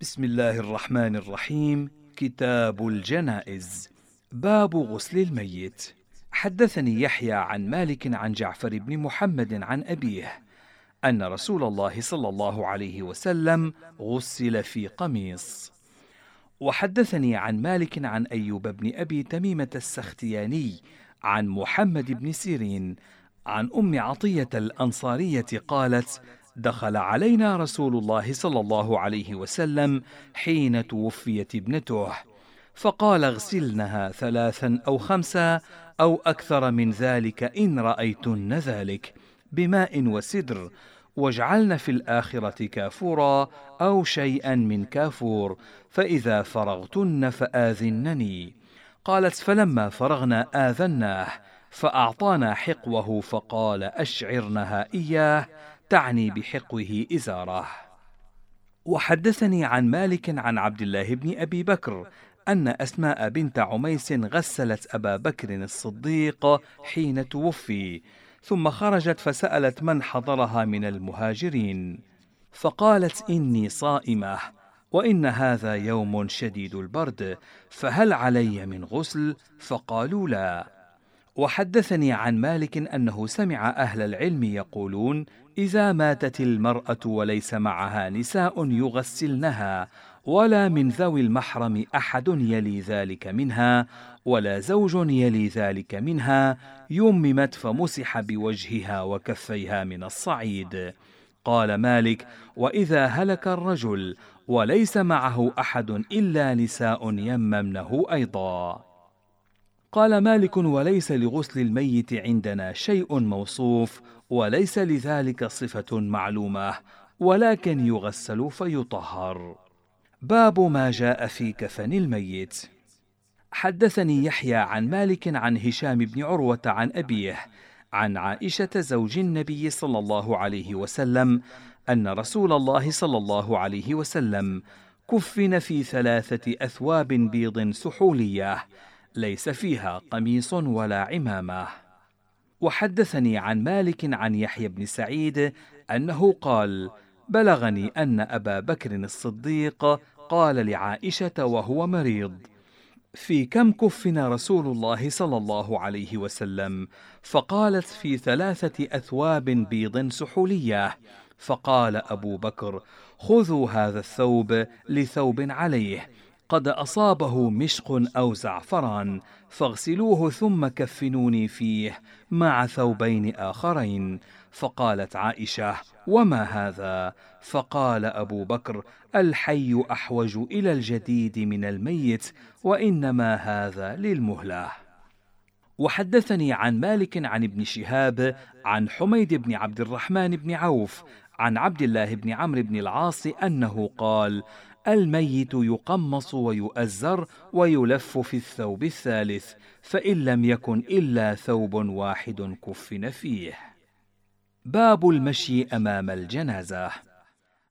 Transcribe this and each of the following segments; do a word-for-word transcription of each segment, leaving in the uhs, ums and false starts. بسم الله الرحمن الرحيم. كتاب الجنائز. باب غسل الميت. حدثني يحيى عن مالك عن جعفر بن محمد عن أبيه أن رسول الله صلى الله عليه وسلم غسل في قميص. وحدثني عن مالك عن أيوب بن أبي تميمة السختياني عن محمد بن سيرين عن أم عطية الأنصارية قالت: دخل علينا رسول الله صلى الله عليه وسلم حين توفيت ابنته، فقال: اغسلنها ثلاثا أو خمسا أو أكثر من ذلك إن رأيتن ذلك، بماء وسدر، واجعلن في الآخرة كافورا أو شيئا من كافور، فإذا فرغتن فآذنني. قالت: فلما فرغنا آذناه، فأعطانا حقوه فقال: أشعرنها إياه، تعني بحقوه إزاره. وحدثني عن مالك عن عبد الله بن أبي بكر أن أسماء بنت عميس غسلت أبا بكر الصديق حين توفي، ثم خرجت فسألت من حضرها من المهاجرين، فقالت: إني صائمة، وإن هذا يوم شديد البرد، فهل علي من غسل؟ فقالوا: لا. وحدثني عن مالك أنه سمع أهل العلم يقولون: إذا ماتت المرأة وليس معها نساء يغسلنها، ولا من ذوي المحرم أحد يلي ذلك منها، ولا زوج يلي ذلك منها، يممت فمسح بوجهها وكفيها من الصعيد. قال مالك: وإذا هلك الرجل وليس معه أحد إلا نساء يممنه أيضا. قال مالك: وليس لغسل الميت عندنا شيء موصوف، وليس لذلك صفة معلومة، ولكن يغسل فيطهر. باب ما جاء في كفن الميت. حدثني يحيى عن مالك عن هشام بن عروة عن أبيه عن عائشة زوج النبي صلى الله عليه وسلم أن رسول الله صلى الله عليه وسلم كفن في ثلاثة أثواب بيض سحولية ليس فيها قميص ولا عمامة. وحدثني عن مالك عن يحيى بن سعيد أنه قال: بلغني أن أبا بكر الصديق قال لعائشة وهو مريض: في كم كفن رسول الله صلى الله عليه وسلم؟ فقالت: في ثلاثة أثواب بيض سحولية. فقال أبو بكر: خذوا هذا الثوب لثوب عليه، قد أصابه مشق أو زعفران، فاغسلوه ثم كفنوني فيه مع ثوبين آخرين. فقالت عائشة: وما هذا؟ فقال أبو بكر: الحي أحوج إلى الجديد من الميت، وإنما هذا للمهلة. وحدثني عن مالك عن ابن شهاب عن حميد بن عبد الرحمن بن عوف عن عبد الله بن عمرو بن العاص أنه قال: الميت يقمص ويؤزر ويلف في الثوب الثالث، فإن لم يكن إلا ثوب واحد كفن فيه. باب المشي أمام الجنازة.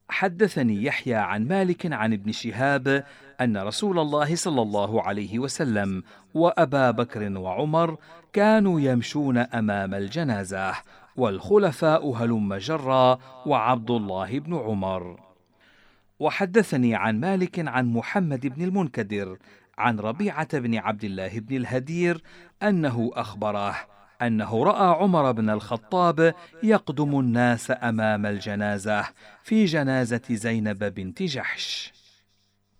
حدثني يحيى عن مالك عن ابن شهاب أن رسول الله صلى الله عليه وسلم وأبا بكر وعمر كانوا يمشون أمام الجنازة، والخلفاء هلم جرا، وعبد الله بن عمر. وحدثني عن مالك عن محمد بن المنكدر عن ربيعة بن عبد الله بن الهدير أنه أخبره أنه رأى عمر بن الخطاب يقدم الناس أمام الجنازة في جنازة زينب بنت جحش.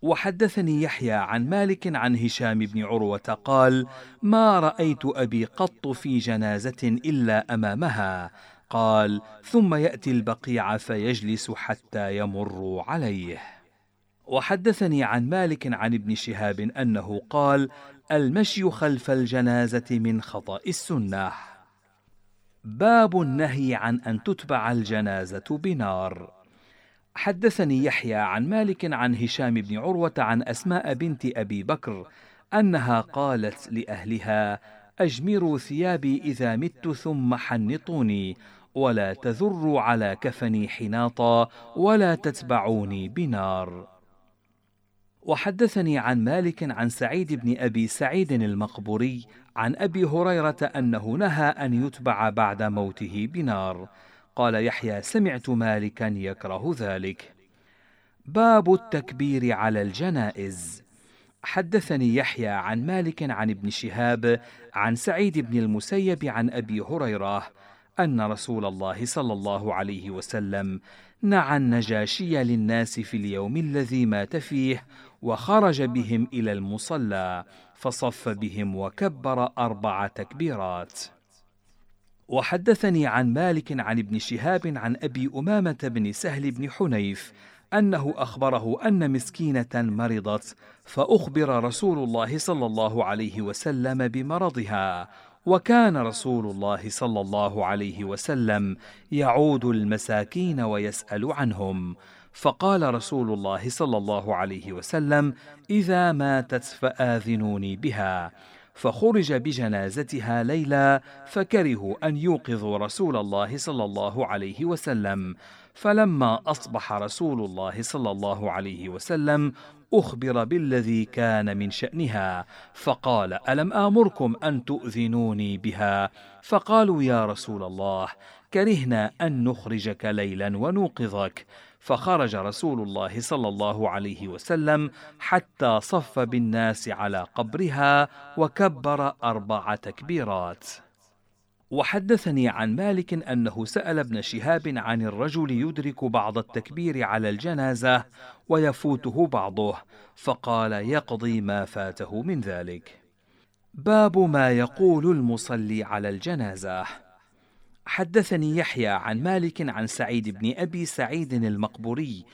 وحدثني يحيى عن مالك عن هشام بن عروة قال: ما رأيت أبي قط في جنازة إلا أمامها. قال: ثم يأتي البقيع فيجلس حتى يمروا عليه. وحدثني عن مالك عن ابن شهاب أنه قال: المشي خلف الجنازة من خطأ السنة. باب النهي عن أن تتبع الجنازة بنار. حدثني يحيى عن مالك عن هشام بن عروة عن أسماء بنت أبي بكر أنها قالت لأهلها: أجمروا ثيابي إذا مت ثم حنطوني، ولا تذروا على كفني حناطا، ولا تتبعوني بنار. وحدثني عن مالك عن سعيد بن أبي سعيد المقبوري عن أبي هريرة أنه نهى أن يتبع بعد موته بنار. قال يحيى: سمعت مالكا يكره ذلك. باب التكبير على الجنائز. حدثني يحيى عن مالك عن ابن شهاب عن سعيد بن المسيب عن أبي هريرة أن رسول الله صلى الله عليه وسلم نعى النجاشي للناس في اليوم الذي مات فيه، وخرج بهم إلى المصلى فصف بهم وكبر أربع تكبيرات. وحدثني عن مالك عن ابن شهاب عن أبي أمامة بن سهل بن حنيف أنه أخبره أن مسكينة مرضت، فأخبر رسول الله صلى الله عليه وسلم بمرضها، وكان رسول الله صلى الله عليه وسلم يعود المساكين ويسأل عنهم، فقال رسول الله صلى الله عليه وسلم: إذا ماتت فآذنوني بها. فخرج بجنازتها ليلا، فكرهوا أن يوقظوا رسول الله صلى الله عليه وسلم، فلما أصبح رسول الله صلى الله عليه وسلم أخبر بالذي كان من شأنها، فقال: ألم آمركم أن تؤذنوني بها؟ فقالوا: يا رسول الله، كرهنا أن نخرجك ليلا ونوقظك. فخرج رسول الله صلى الله عليه وسلم حتى صف بالناس على قبرها وكبر أربع تكبيرات. وحدثني عن مالك أنه سأل ابن شهاب عن الرجل يدرك بعض التكبير على الجنازة ويفوته بعضه، فقال: يقضي ما فاته من ذلك. باب ما يقول المصلي على الجنازة. حدثني يحيى عن مالك عن سعيد بن أبي سعيد المقبوري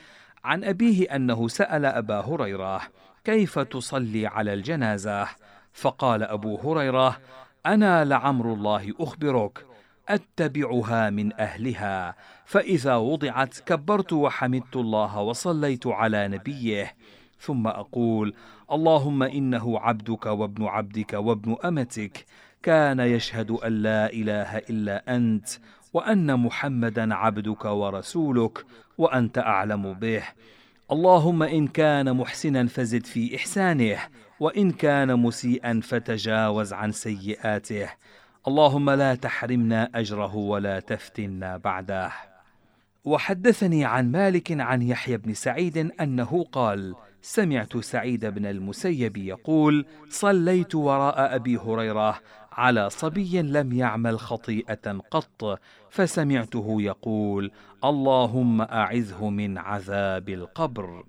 عن أبيه أنه سأل أبا هريرة: كيف تصلي على الجنازة؟ فقال أبو هريرة: أنا لعمر الله أخبرك، أتبعها من أهلها، فإذا وضعت كبرت وحمدت الله وصليت على نبيه، ثم أقول: اللهم إنه عبدك وابن عبدك وابن أمتك، كان يشهد أن لا إله إلا أنت، وأن محمدا عبدك ورسولك، وأنت أعلم به، اللهم إن كان محسنا فزد في إحسانه، وإن كان مسيئا فتجاوز عن سيئاته، اللهم لا تحرمنا أجره ولا تفتنا بعده. وحدثني عن مالك عن يحيى بن سعيد أنه قال: سمعت سعيد بن المسيب يقول: صليت وراء أبي هريرة على صبي لم يعمل خطيئة قط، فسمعته يقول: اللهم أعذه من عذاب القبر.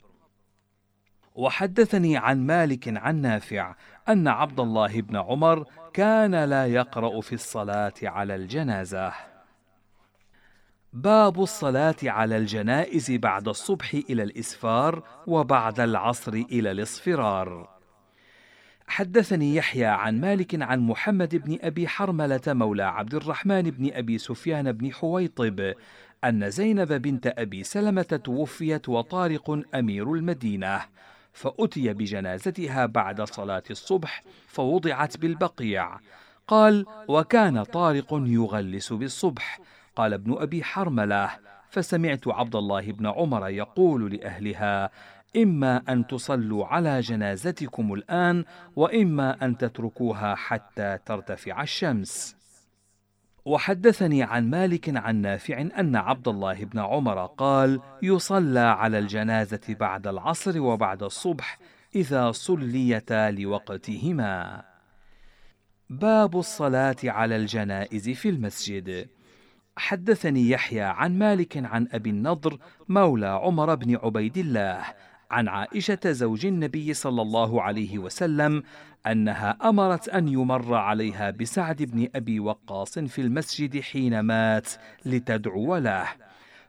وحدثني عن مالك عن نافع أن عبد الله بن عمر كان لا يقرأ في الصلاة على الجنازة. باب الصلاة على الجنائز بعد الصبح إلى الإسفار، وبعد العصر إلى الإصفرار. حدثني يحيى عن مالك عن محمد بن أبي حرملة مولى عبد الرحمن بن أبي سفيان بن حويطب أن زينب بنت أبي سلمة توفيت وطارق أمير المدينة، فأتي بجنازتها بعد صلاة الصبح فوضعت بالبقيع. قال: وكان طارق يغلس بالصبح. قال ابن أبي حرملة: فسمعت عبد الله بن عمر يقول لأهلها: إما أن تصلوا على جنازتكم الآن، وإما أن تتركوها حتى ترتفع الشمس. وحدثني عن مالك عن نافع أن عبد الله بن عمر قال: يصلى على الجنازة بعد العصر وبعد الصبح إذا صليتا لوقتهما. باب الصلاة على الجنائز في المسجد. حدثني يحيى عن مالك عن أبي النضر مولى عمر بن عبيد الله عن عائشة زوج النبي صلى الله عليه وسلم أنها أمرت أن يمر عليها بسعد بن أبي وقاص في المسجد حين مات لتدعو له،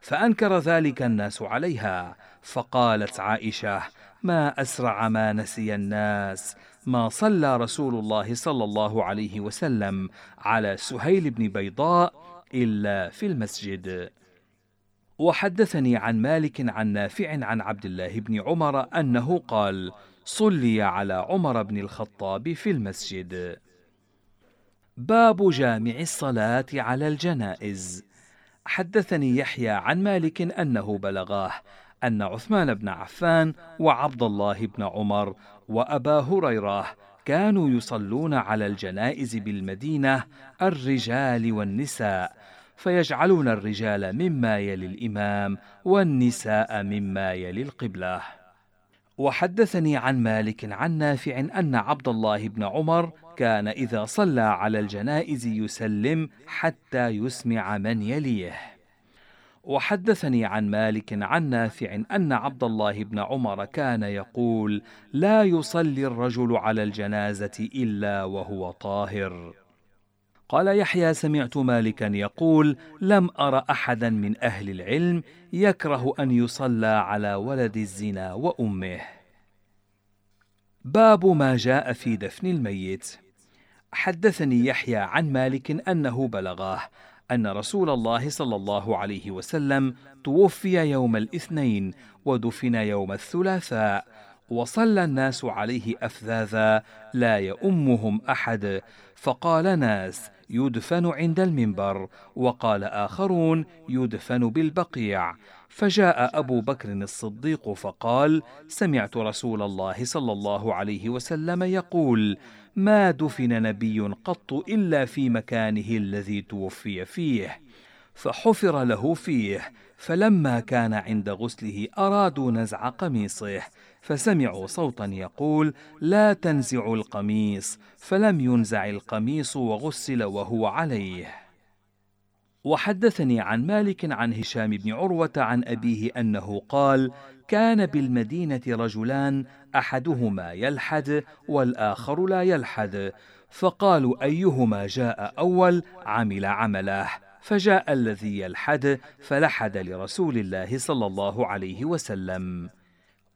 فأنكر ذلك الناس عليها، فقالت عائشة: ما أسرع ما نسي الناس، ما صلى رسول الله صلى الله عليه وسلم على سهيل بن بيضاء إلا في المسجد. وحدثني عن مالك عن نافع عن عبد الله بن عمر أنه قال: صلي على عمر بن الخطاب في المسجد. باب جامع الصلاة على الجنائز. حدثني يحيى عن مالك أنه بلغاه أن عثمان بن عفان وعبد الله بن عمر وأبا هريرة كانوا يصلون على الجنائز بالمدينة الرجال والنساء، فيجعلون الرجال مما يلي الإمام والنساء مما يلي القبلة. وحدثني عن مالك عن نافع أن عبد الله بن عمر كان إذا صلى على الجنائز يسلم حتى يسمع من يليه. وحدثني عن مالك عن نافع أن عبد الله بن عمر كان يقول: لا يصلي الرجل على الجنازة إلا وهو طاهر. قال يحيى: سمعت مالكا يقول: لم أر أحدا من أهل العلم يكره أن يصلى على ولد الزنا وأمه. باب ما جاء في دفن الميت. حدثني يحيى عن مالك أنه بلغاه أن رسول الله صلى الله عليه وسلم توفي يوم الاثنين ودفن يوم الثلاثاء، وصلى الناس عليه أفذاذا لا يؤمهم أحد، فقال ناس: يدفن عند المنبر، وقال آخرون: يدفن بالبقيع. فجاء أبو بكر الصديق فقال: سمعت رسول الله صلى الله عليه وسلم يقول: ما دفن نبي قط إلا في مكانه الذي توفي فيه، فحفر له فيه، فلما كان عند غسله أرادوا نزع قميصه، فسمعوا صوتا يقول: لا تنزعوا القميص، فلم ينزع القميص وغسل وهو عليه. وحدثني عن مالك عن هشام بن عروة عن أبيه أنه قال: كان بالمدينة رجلان، أحدهما يلحد والآخر لا يلحد، فقالوا: أيهما جاء أول عمل عمله، فجاء الذي يلحد فلحد لرسول الله صلى الله عليه وسلم.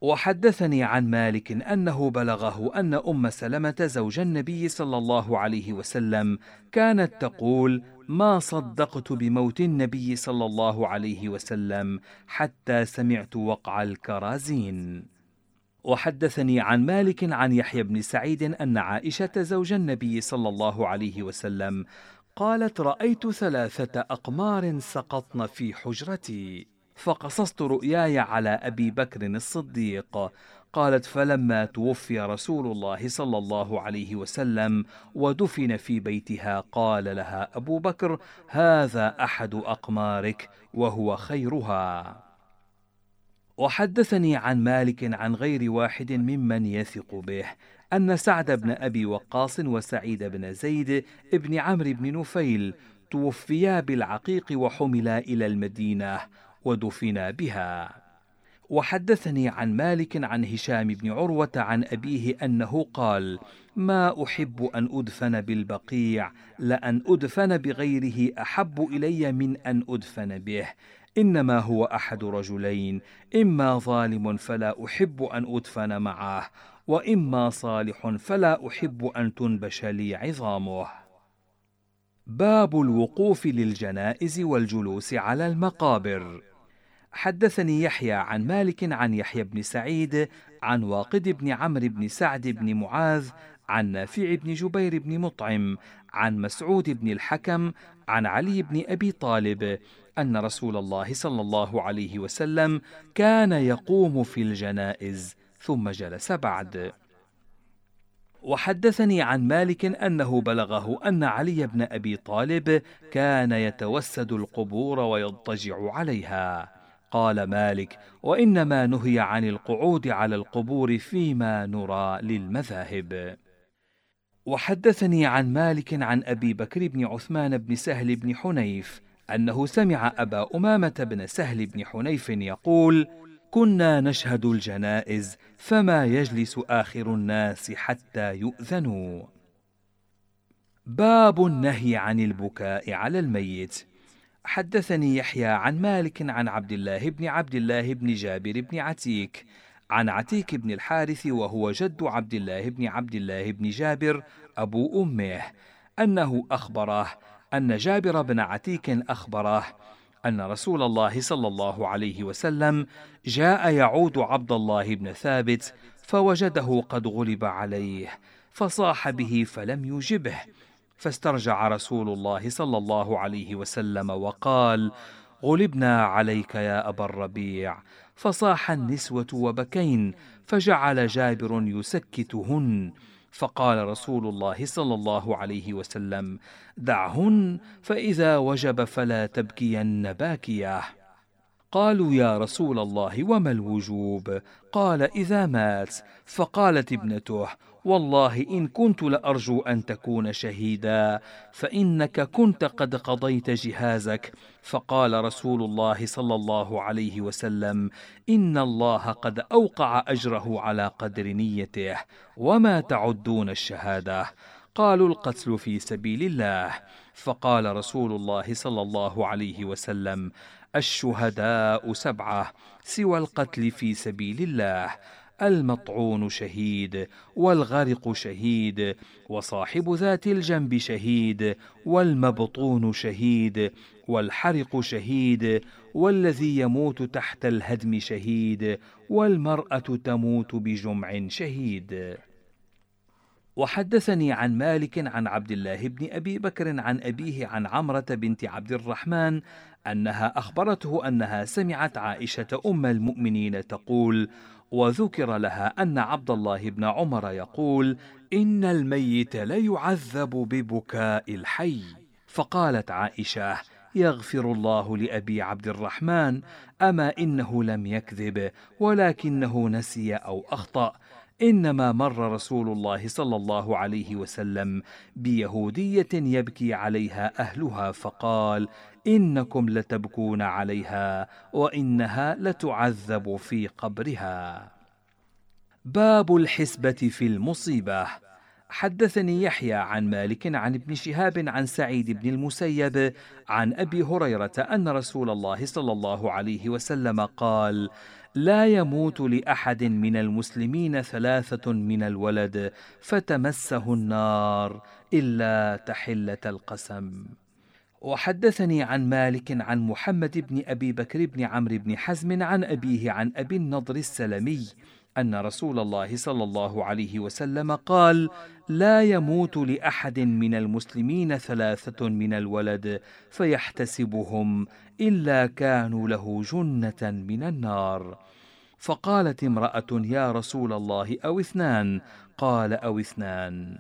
وحدثني عن مالك أنه بلغه أن أم سلمة زوج النبي صلى الله عليه وسلم كانت تقول: ما صدقت بموت النبي صلى الله عليه وسلم حتى سمعت وقع الكرازين. وحدثني عن مالك عن يحيى بن سعيد أن عائشة زوج النبي صلى الله عليه وسلم قالت: رأيت ثلاثة أقمار سقطن في حجرتي، فقصصت رؤياي على أبي بكر الصديق. قالت: فلما توفي رسول الله صلى الله عليه وسلم ودفن في بيتها، قال لها أبو بكر: هذا أحد أقمارك وهو خيرها. وحدثني عن مالك عن غير واحد ممن يثق به أن سعد بن أبي وقاص وسعيد بن زيد ابن عمرو بن نفيل توفيا بالعقيق وحملا إلى المدينة ودفنا بها. وحدثني عن مالك عن هشام بن عروة عن أبيه أنه قال: ما أحب أن أدفن بالبقيع، لأن أدفن بغيره أحب إلي من أن أدفن به، إنما هو أحد رجلين: إما ظالم فلا أحب أن أدفن معه، وإما صالح فلا أحب أن تنبش لي عظامه. باب الوقوف للجنائز والجلوس على المقابر. حدثني يحيى عن مالك عن يحيى بن سعيد عن واقد بن عمرو بن سعد بن معاذ عن نافع بن جبير بن مطعم عن مسعود بن الحكم عن علي بن أبي طالب أن رسول الله صلى الله عليه وسلم كان يقوم في الجنائز ثم جلس بعد. وحدثني عن مالك أنه بلغه أن علي بن أبي طالب كان يتوسد القبور ويضطجع عليها. قال مالك: وإنما نهي عن القعود على القبور فيما نرى للمذاهب. وحدثني عن مالك عن أبي بكر بن عثمان بن سهل بن حنيف أنه سمع أبا أمامة بن سهل بن حنيف يقول: كنا نشهد الجنائز فما يجلس آخر الناس حتى يؤذنوا. باب النهي عن البكاء على الميت. حدثني يحيى عن مالك عن عبد الله بن عبد الله بن جابر بن عتيك عن عتيك بن الحارث وهو جد عبد الله بن عبد الله بن جابر أبو أمه أنه أخبره أن جابر بن عتيك أخبره أن رسول الله صلى الله عليه وسلم جاء يعود عبد الله بن ثابت فوجده قد غلب عليه، فصاح به فلم يجبه، فاسترجع رسول الله صلى الله عليه وسلم وقال: غلبنا عليك يا أبا الربيع. فصاح النسوة وبكين، فجعل جابر يسكتهن، فقال رسول الله صلى الله عليه وسلم: دعهن، فإذا وجب فلا تبكين باكياه. قالوا: يا رسول الله، وما الوجوب؟ قال: إذا مات. فقالت ابنته: والله إن كنت لأرجو أن تكون شهيدا، فإنك كنت قد قضيت جهازك. فقال رسول الله صلى الله عليه وسلم: إن الله قد أوقع أجره على قدر نيته، وما تعدون الشهادة. قالوا: القتل في سبيل الله. فقال رسول الله صلى الله عليه وسلم: الشهداء سبعة، سوى القتل في سبيل الله: المطعون شهيد، والغرق شهيد، وصاحب ذات الجنب شهيد، والمبطون شهيد، والحرق شهيد، والذي يموت تحت الهدم شهيد، والمرأة تموت بجمع شهيد. وحدثني عن مالك عن عبد الله بن أبي بكر عن أبيه عن عمرة بنت عبد الرحمن أنها أخبرته أنها سمعت عائشة أم المؤمنين تقول، وذكر لها أن عبد الله بن عمر يقول: إن الميت ليعذب ببكاء الحي. فقالت عائشة: يغفر الله لأبي عبد الرحمن، أما إنه لم يكذب، ولكنه نسي أو أخطأ، إنما مر رسول الله صلى الله عليه وسلم بيهودية يبكي عليها أهلها فقال: إنكم لتبكون عليها وإنها لتعذب في قبرها. باب الحسبة في المصيبة. حدثني يحيى عن مالك عن ابن شهاب عن سعيد بن المسيب عن أبي هريرة أن رسول الله صلى الله عليه وسلم قال: لا يموت لأحد من المسلمين ثلاثة من الولد فتمسه النار إلا تحلة القسم. وحدثني عن مالك عن محمد بن أبي بكر بن عمرو بن حزم عن أبيه عن أبي النضر السلمي أن رسول الله صلى الله عليه وسلم قال: لا يموت لأحد من المسلمين ثلاثة من الولد فيحتسبهم إلا كانوا له جنة من النار. فقالت امرأة: يا رسول الله، أو اثنان؟ قال: أو اثنان.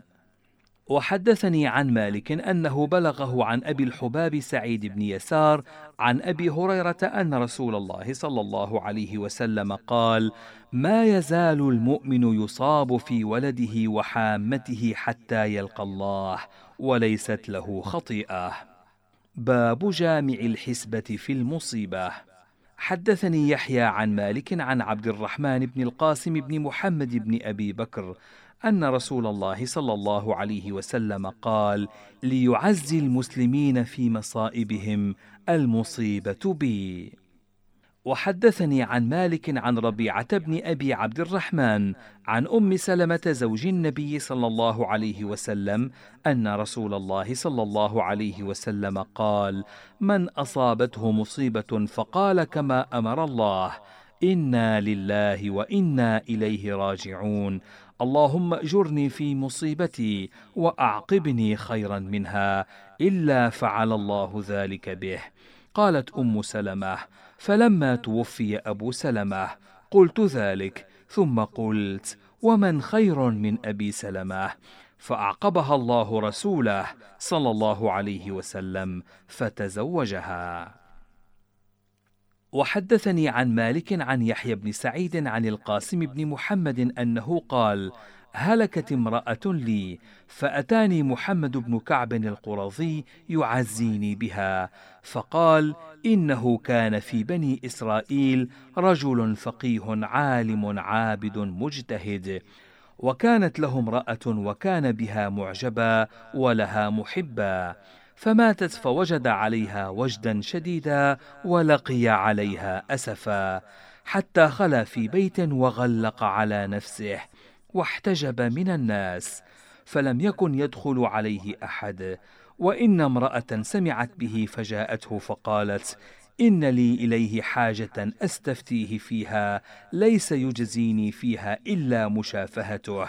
وحدثني عن مالك أنه بلغه عن أبي الحباب سعيد بن يسار عن أبي هريرة أن رسول الله صلى الله عليه وسلم قال: ما يزال المؤمن يصاب في ولده وحامته حتى يلقى الله، وليست له خطيئة. باب جامع الحسبة في المصيبة. حدثني يحيى عن مالك عن عبد الرحمن بن القاسم بن محمد بن أبي بكر أن رسول الله صلى الله عليه وسلم قال: ليعزي المسلمين في مصائبهم المصيبة بي. وحدثني عن مالك عن ربيعة بن أبي عبد الرحمن عن أم سلمة زوج النبي صلى الله عليه وسلم أن رسول الله صلى الله عليه وسلم قال: من أصابته مصيبة فقال كما أمر الله، إنا لله وإنا إليه راجعون، اللهم أجرني في مصيبتي وأعقبني خيرا منها، إلا فعل الله ذلك به. قالت أم سلمة: فلما توفي أبو سلمة قلت ذلك، ثم قلت: ومن خير من أبي سلمة؟ فأعقبها الله رسوله صلى الله عليه وسلم فتزوجها. وحدثني عن مالك عن يحيى بن سعيد عن القاسم بن محمد أنه قال: هلكت امرأة لي، فأتاني محمد بن كعب القرظي يعزيني بها، فقال: إنه كان في بني إسرائيل رجل فقيه عالم عابد مجتهد، وكانت له امرأة وكان بها معجبا ولها محبا، فماتت فوجد عليها وجدا شديدا ولقي عليها أسفا، حتى خلا في بيت وغلق على نفسه واحتجب من الناس، فلم يكن يدخل عليه أحد. وإن امرأة سمعت به فجاءته فقالت: إن لي إليه حاجة أستفتيه فيها، ليس يجزيني فيها إلا مشافهته.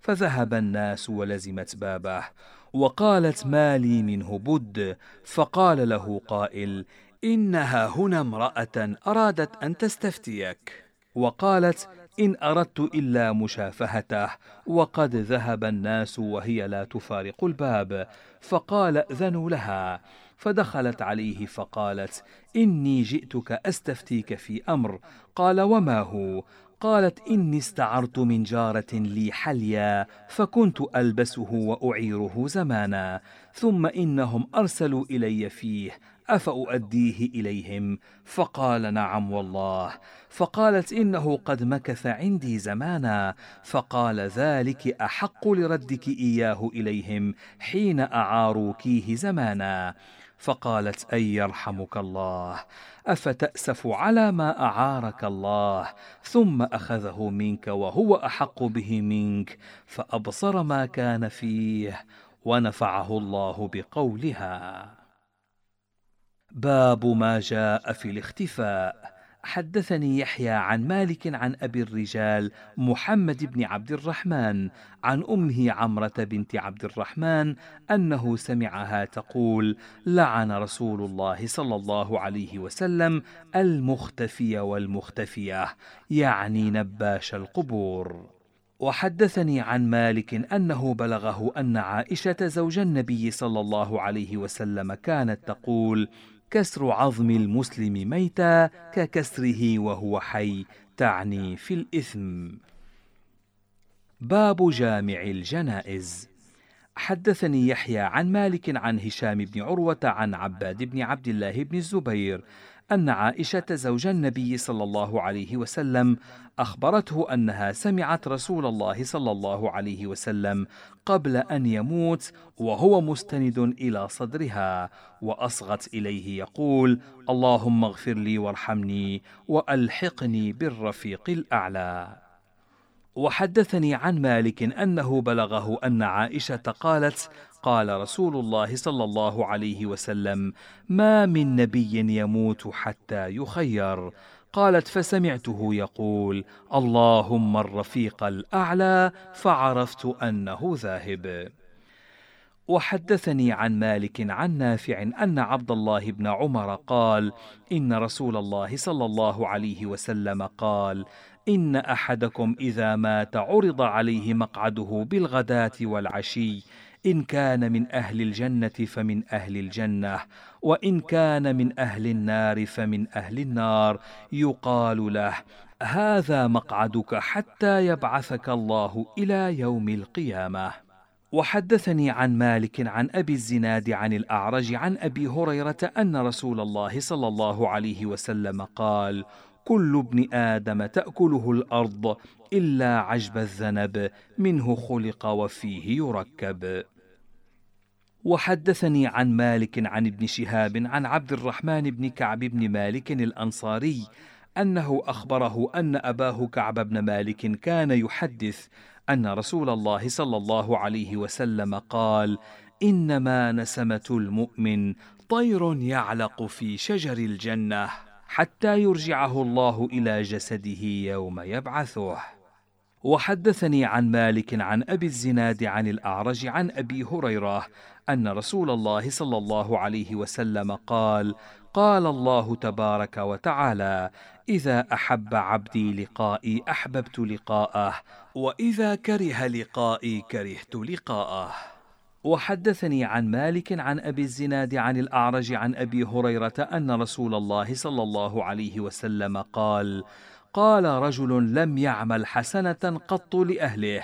فذهب الناس ولزمت بابه، وقالت: ما لي منه بد. فقال له قائل: إنها هنا امرأة أرادت أن تستفتيك. وقالت: إن أردت إلا مشافهته، وقد ذهب الناس وهي لا تفارق الباب، فقال أذنوا لها، فدخلت عليه فقالت إني جئتك أستفتيك في أمر، قال وما هو؟ قالت إني استعرت من جارة لي حليا فكنت ألبسه وأعيره زمانا، ثم إنهم أرسلوا إلي فيه، أفأؤديه إليهم؟ فقال نعم والله. فقالت إنه قد مكث عندي زمانا، فقال ذلك أحق لردك إياه إليهم حين أعاروكيه زمانا. فقالت أي يرحمك الله، أفتأسف على ما أعارك الله؟ ثم أخذه منك وهو أحق به منك، فأبصر ما كان فيه، ونفعه الله بقولها. باب ما جاء في الاختفاء. حدثني يحيى عن مالك عن أبي الرجال محمد بن عبد الرحمن عن أمه عمرة بنت عبد الرحمن أنه سمعها تقول لعن رسول الله صلى الله عليه وسلم المختفي والمختفية، يعني نباش القبور. وحدثني عن مالك أنه بلغه أن عائشة زوج النبي صلى الله عليه وسلم كانت تقول كسر عظم المسلم ميتا ككسره وهو حي، تعني في الإثم. باب جامع الجنائز. حدثني يحيى عن مالك عن هشام بن عروة عن عباد بن عبد الله بن الزبير أن عائشة زوج النبي صلى الله عليه وسلم أخبرته أنها سمعت رسول الله صلى الله عليه وسلم قبل أن يموت وهو مستند إلى صدرها، وأصغت إليه يقول اللهم اغفر لي وارحمني وألحقني بالرفيق الأعلى. وحدثني عن مالك أنه بلغه أن عائشة قالت قال رسول الله صلى الله عليه وسلم ما من نبي يموت حتى يخير، قالت فسمعته يقول اللهم الرفيق الأعلى، فعرفت أنه ذاهب. وحدثني عن مالك عن نافع أن عبد الله بن عمر قال إن رسول الله صلى الله عليه وسلم قال إن أحدكم إذا مات عرض عليه مقعده بالغداة والعشي، إن كان من أهل الجنة فمن أهل الجنة، وإن كان من أهل النار فمن أهل النار، يقال له هذا مقعدك حتى يبعثك الله إلى يوم القيامة. وحدثني عن مالك عن أبي الزناد عن الأعرج عن أبي هريرة أن رسول الله صلى الله عليه وسلم قال كل ابن آدم تأكله الأرض إلا عجب الذنب، منه خلق وفيه يركب. وحدثني عن مالك عن ابن شهاب عن عبد الرحمن بن كعب بن مالك الأنصاري أنه أخبره أن أباه كعب بن مالك كان يحدث أن رسول الله صلى الله عليه وسلم قال إنما نسمة المؤمن طير يعلق في شجر الجنة حتى يرجعه الله إلى جسده يوم يبعثه. وحدثني عن مالك عن أبي الزناد عن الأعرج عن أبي هريرة أن رسول الله صلى الله عليه وسلم قال قال الله تبارك وتعالى إذا أحب عبدي لقائي أحببت لقاءه، وإذا كره لقائي كرهت لقاءه. وحدثني عن مالك عن أبي الزناد عن الأعرج عن أبي هريرة أن رسول الله صلى الله عليه وسلم قال قال رجل لم يعمل حسنة قط لأهله،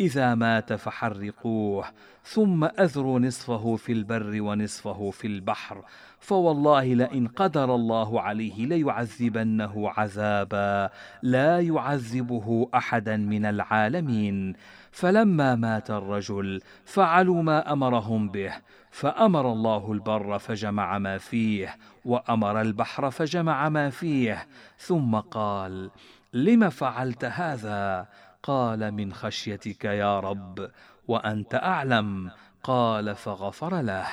إذا مات فحرقوه ثم أذروا نصفه في البر ونصفه في البحر، فوالله لئن قدر الله عليه ليعذبنه عذابا لا يعذبه أحدا من العالمين. فلما مات الرجل فعلوا ما أمرهم به، فأمر الله البر فجمع ما فيه، وأمر البحر فجمع ما فيه، ثم قال لم فعلت هذا؟ قال من خشيتك يا رب وأنت أعلم، قال فغفر له.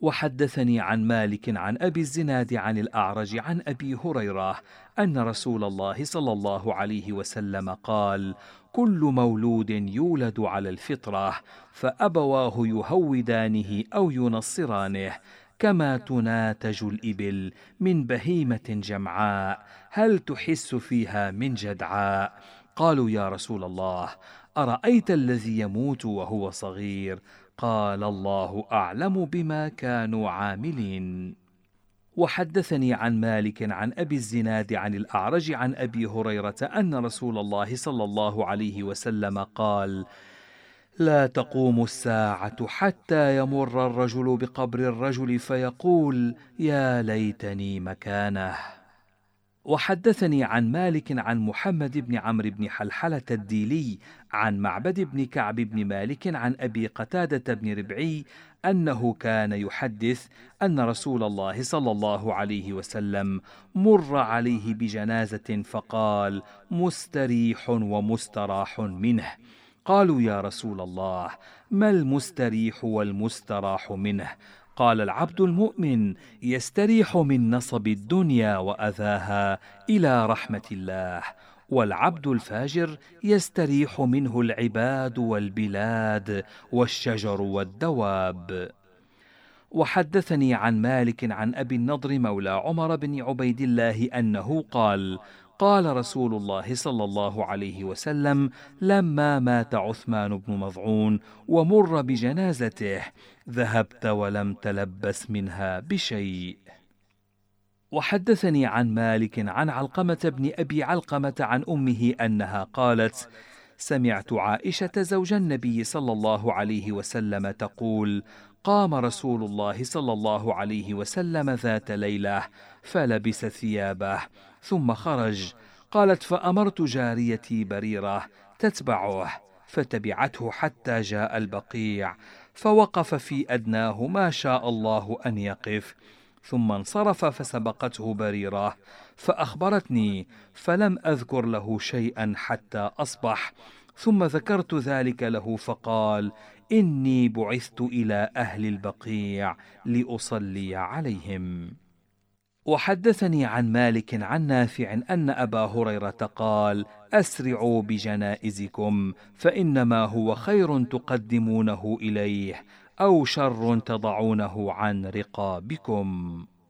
وحدثني عن مالك عن أبي الزناد عن الأعرج عن أبي هريرة أن رسول الله صلى الله عليه وسلم قال كل مولود يولد على الفطرة فأبواه يهودانه أو ينصرانه، كما تناتج الإبل من بهيمة جمعاء، هل تحس فيها من جدعاء؟ قالوا يا رسول الله، أرأيت الذي يموت وهو صغير؟ قال الله أعلم بما كانوا عاملين. وحدثني عن مالك عن أبي الزناد عن الأعرج عن أبي هريرة أن رسول الله صلى الله عليه وسلم قال: لا تقوم الساعة حتى يمر الرجل بقبر الرجل فيقول يا ليتني مكانه. وحدثني عن مالك عن محمد بن عمرو بن حلحلة الديلي عن معبد بن كعب بن مالك عن أبي قتادة بن ربعي أنه كان يحدث أن رسول الله صلى الله عليه وسلم مر عليه بجنازة فقال: مستريح ومستراح منه. قالوا يا رسول الله، ما المستريح والمستراح منه؟ قال: العبد المؤمن يستريح من نصب الدنيا وأذاها إلى رحمة الله، والعبد الفاجر يستريح منه العباد والبلاد والشجر والدواب. وحدثني عن مالك عن أبي النضر مولى عمر بن عبيد الله أنه قال: قال رسول الله صلى الله عليه وسلم لما مات عثمان بن مظعون ومر بجنازته: ذهبت ولم تلبس منها بشيء. وحدثني عن مالك عن علقمة بن أبي علقمة عن أمه أنها قالت: سمعت عائشة زوج النبي صلى الله عليه وسلم تقول: قام رسول الله صلى الله عليه وسلم ذات ليلة فلبس ثيابه ثم خرج. قالت: فأمرت جاريتي بريرة تتبعه، فتبعته حتى جاء البقيع، فوقف في أدناه ما شاء الله أن يقف، ثم انصرف فسبقته بريرة فأخبرتني، فلم أذكر له شيئا حتى أصبح، ثم ذكرت ذلك له فقال: إني بعثت إلى أهل البقيع لأصلي عليهم. وحدثني عن مالك عن نافع أن أبا هريرة قال: أسرعوا بجنائزكم، فإنما هو خير تقدمونه إليه أو شر تضعونه عن رقابكم.